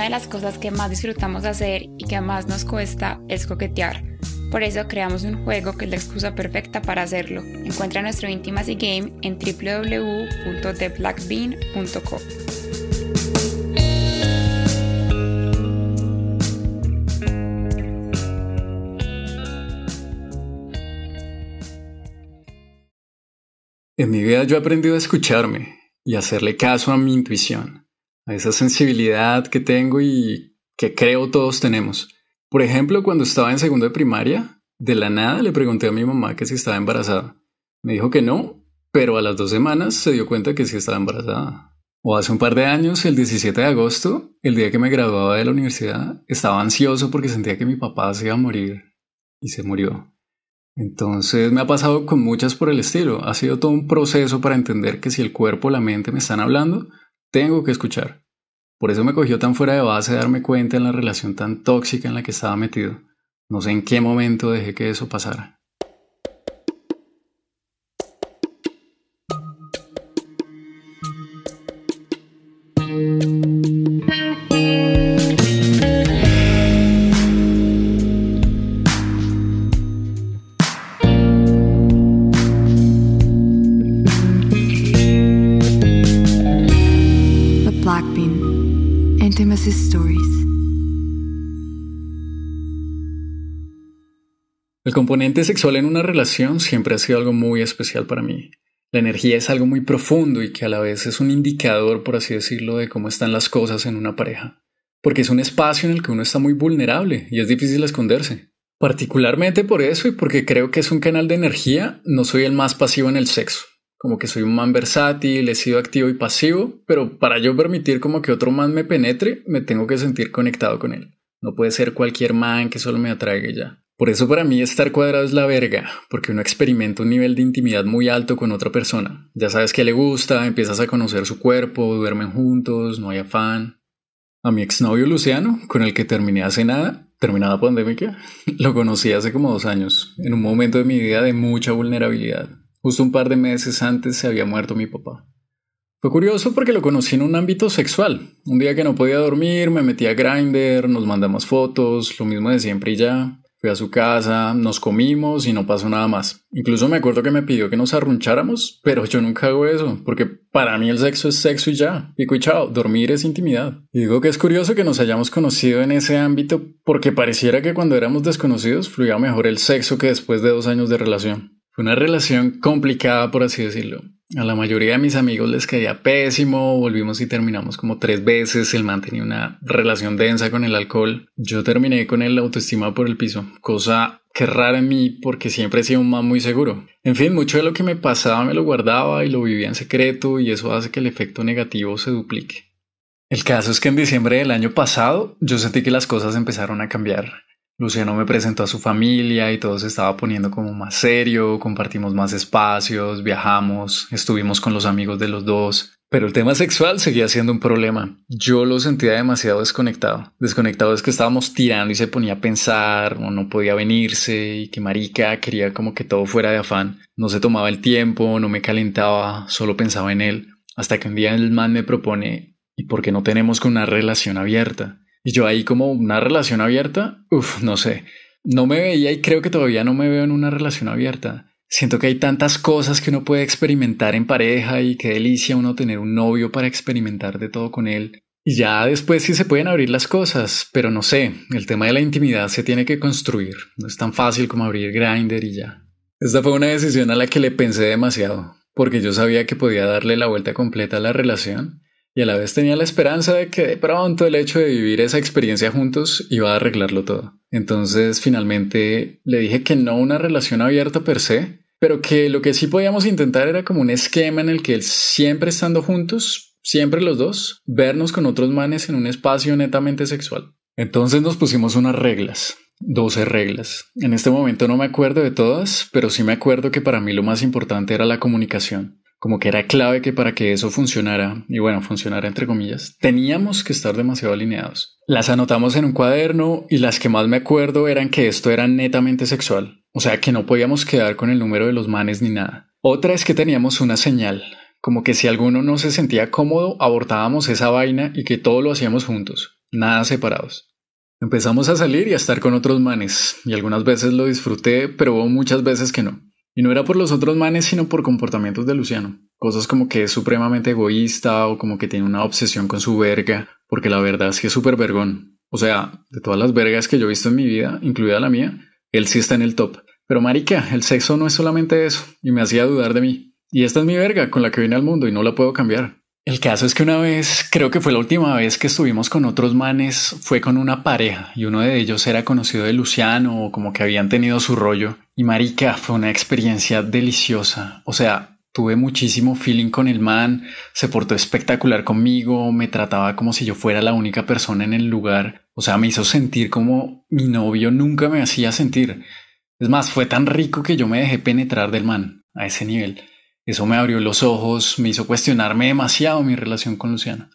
una de las cosas que más disfrutamos hacer y que más nos cuesta es coquetear. Por eso creamos un juego que es la excusa perfecta para hacerlo. Encuentra nuestro Intimacy Game en www.theblackbean.co. En mi vida yo he aprendido a escucharme y hacerle caso a mi intuición, a esa sensibilidad que tengo y que creo todos tenemos. Por ejemplo, cuando estaba en segundo de primaria, de la nada le pregunté a mi mamá que si estaba embarazada. Me dijo que no, pero a las 2 semanas se dio cuenta que sí estaba embarazada. O hace un par de años, el 17 de agosto, el día que me graduaba de la universidad, estaba ansioso porque sentía que mi papá se iba a morir y se murió. Entonces me ha pasado con muchas por el estilo. Ha sido todo un proceso para entender que si el cuerpo o la mente me están hablando, tengo que escuchar. Por eso me cogió tan fuera de base darme cuenta en la relación tan tóxica en la que estaba metido. No sé en qué momento dejé que eso pasara. Intimacy Stories. El componente sexual en una relación siempre ha sido algo muy especial para mí. La energía es algo muy profundo y que a la vez es un indicador, por así decirlo, de cómo están las cosas en una pareja. Porque es un espacio en el que uno está muy vulnerable y es difícil esconderse. Particularmente por eso y porque creo que es un canal de energía, no soy el más pasivo en el sexo. Como que soy un man versátil, he sido activo y pasivo, pero para yo permitir como que otro man me penetre, me tengo que sentir conectado con él. No puede ser cualquier man que solo me atraiga y ya. Por eso para mí estar cuadrado es la verga, porque uno experimenta un nivel de intimidad muy alto con otra persona. Ya sabes qué le gusta, empiezas a conocer su cuerpo, duermen juntos, no hay afán. A mi exnovio Luciano, con el que terminé hace nada, terminada pandemia, lo conocí hace como 2 años, en un momento de mi vida de mucha vulnerabilidad. Justo un par de meses antes se había muerto mi papá. Fue curioso porque lo conocí en un ámbito sexual. Un día que no podía dormir, me metí a Grindr, nos mandamos fotos, lo mismo de siempre y ya. Fui a su casa, nos comimos y no pasó nada más. Incluso me acuerdo que me pidió que nos arruncháramos, pero yo nunca hago eso, porque para mí el sexo es sexo y ya. Pico y chao, dormir es intimidad. Y digo que es curioso que nos hayamos conocido en ese ámbito porque pareciera que cuando éramos desconocidos fluía mejor el sexo que después de 2 años de relación. Fue una relación complicada, por así decirlo. A la mayoría de mis amigos les caía pésimo, volvimos y terminamos como 3 veces, el man tenía una relación densa con el alcohol. Yo terminé con el autoestima por el piso, cosa que rara en mí porque siempre he sido un man muy seguro. En fin, mucho de lo que me pasaba me lo guardaba y lo vivía en secreto y eso hace que el efecto negativo se duplique. El caso es que en diciembre del año pasado yo sentí que las cosas empezaron a cambiar. Luciano me presentó a su familia y todo se estaba poniendo como más serio, compartimos más espacios, viajamos, estuvimos con los amigos de los dos. Pero el tema sexual seguía siendo un problema. Yo lo sentía demasiado desconectado. Desconectado es que estábamos tirando y se ponía a pensar, o no podía venirse, y que marica quería como que todo fuera de afán. No se tomaba el tiempo, no me calentaba, solo pensaba en él. Hasta que un día el man me propone, ¿y por qué no tenemos con una relación abierta? Y yo ahí como una relación abierta, no sé, no me veía y creo que todavía no me veo en una relación abierta. Siento que hay tantas cosas que uno puede experimentar en pareja y qué delicia uno tener un novio para experimentar de todo con él. Y ya después sí se pueden abrir las cosas, pero no sé, el tema de la intimidad se tiene que construir. No es tan fácil como abrir Grindr y ya. Esta fue una decisión a la que le pensé demasiado, porque yo sabía que podía darle la vuelta completa a la relación. Y a la vez tenía la esperanza de que de pronto el hecho de vivir esa experiencia juntos iba a arreglarlo todo. Entonces finalmente le dije que no una relación abierta per se, pero que lo que sí podíamos intentar era como un esquema en el que él siempre estando juntos, siempre los dos, vernos con otros manes en un espacio netamente sexual. Entonces nos pusimos unas reglas, 12 reglas. En este momento no me acuerdo de todas, pero sí me acuerdo que para mí lo más importante era la comunicación. Como que era clave que para que eso funcionara, y bueno, funcionara entre comillas, teníamos que estar demasiado alineados. Las anotamos en un cuaderno y las que más me acuerdo eran que esto era netamente sexual. O sea, que no podíamos quedar con el número de los manes ni nada. Otra es que teníamos una señal, como que si alguno no se sentía cómodo, abortábamos esa vaina y que todo lo hacíamos juntos. nada separados. Empezamos a salir y a estar con otros manes, y algunas veces lo disfruté, pero hubo muchas veces que no. Y no era por los otros manes, sino por comportamientos de Luciano. Cosas como que es supremamente egoísta o como que tiene una obsesión con su verga, porque la verdad es que es súper vergón. O sea, de todas las vergas que yo he visto en mi vida, incluida la mía, él sí está en el top. Pero marica, el sexo no es solamente eso, y me hacía dudar de mí. Y esta es mi verga con la que vine al mundo y no la puedo cambiar. El caso es que una vez, creo que fue la última vez que estuvimos con otros manes, fue con una pareja y uno de ellos era conocido de Luciano o como que habían tenido su rollo. Y marica, fue una experiencia deliciosa. O sea, tuve muchísimo feeling con el man, se portó espectacular conmigo, me trataba como si yo fuera la única persona en el lugar. O sea, me hizo sentir como mi novio nunca me hacía sentir. Es más, fue tan rico que yo me dejé penetrar del man a ese nivel. Eso me abrió los ojos, me hizo cuestionarme demasiado mi relación con Luciano.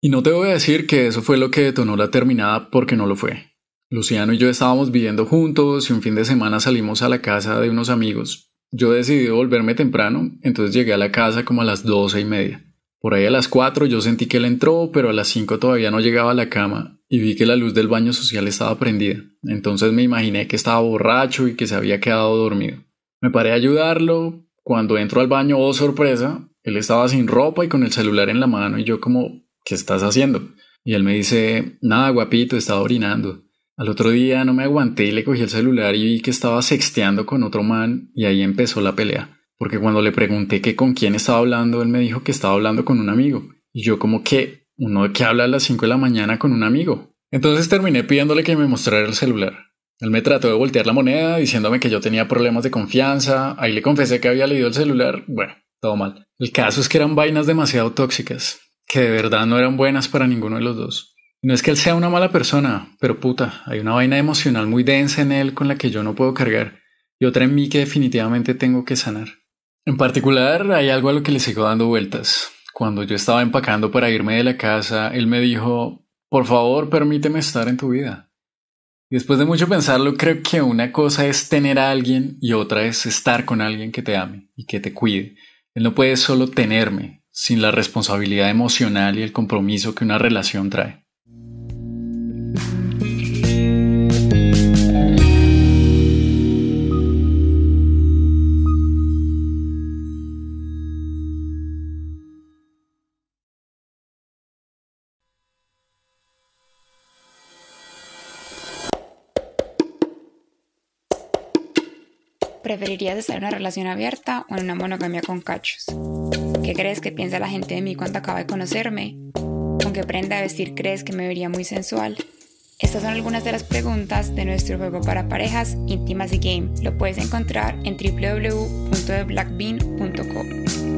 Y no te voy a decir que eso fue lo que detonó la terminada, porque no lo fue. Luciano y yo estábamos viviendo juntos y un fin de semana salimos a la casa de unos amigos. Yo decidí volverme temprano, entonces llegué a la casa como a las 12:30. Por ahí a las 4 yo sentí que él entró, pero a las 5 todavía no llegaba a la cama y vi que la luz del baño social estaba prendida. Entonces me imaginé que estaba borracho y que se había quedado dormido. Me paré a ayudarlo. Cuando entro al baño, oh sorpresa, él estaba sin ropa y con el celular en la mano y yo como, ¿qué estás haciendo? Y él me dice, nada guapito, estaba orinando. Al otro día no me aguanté y le cogí el celular y vi que estaba sexteando con otro man y ahí empezó la pelea. Porque cuando le pregunté que con quién estaba hablando, él me dijo que estaba hablando con un amigo. Y yo como que, ¿uno que habla a las 5 de la mañana con un amigo? Entonces terminé pidiéndole que me mostrara el celular. Él me trató de voltear la moneda diciéndome que yo tenía problemas de confianza. Ahí le confesé que había leído el celular. Bueno, todo mal. El caso es que eran vainas demasiado tóxicas, que de verdad no eran buenas para ninguno de los dos. No es que él sea una mala persona, pero puta, hay una vaina emocional muy densa en él con la que yo no puedo cargar y otra en mí que definitivamente tengo que sanar. En particular, hay algo a lo que le sigo dando vueltas. Cuando yo estaba empacando para irme de la casa, él me dijo, por favor, permíteme estar en tu vida. Después de mucho pensarlo, creo que una cosa es tener a alguien y otra es estar con alguien que te ame y que te cuide. Él no puede solo tenerme, sin la responsabilidad emocional y el compromiso que una relación trae. ¿Preferirías estar en una relación abierta o en una monogamia con cachos? ¿Qué crees que piensa la gente de mí cuando acaba de conocerme? ¿Con qué prenda de vestir crees que me vería muy sensual? Estas son algunas de las preguntas de nuestro juego para parejas Intimacy Game. Lo puedes encontrar en www.theblackbean.co.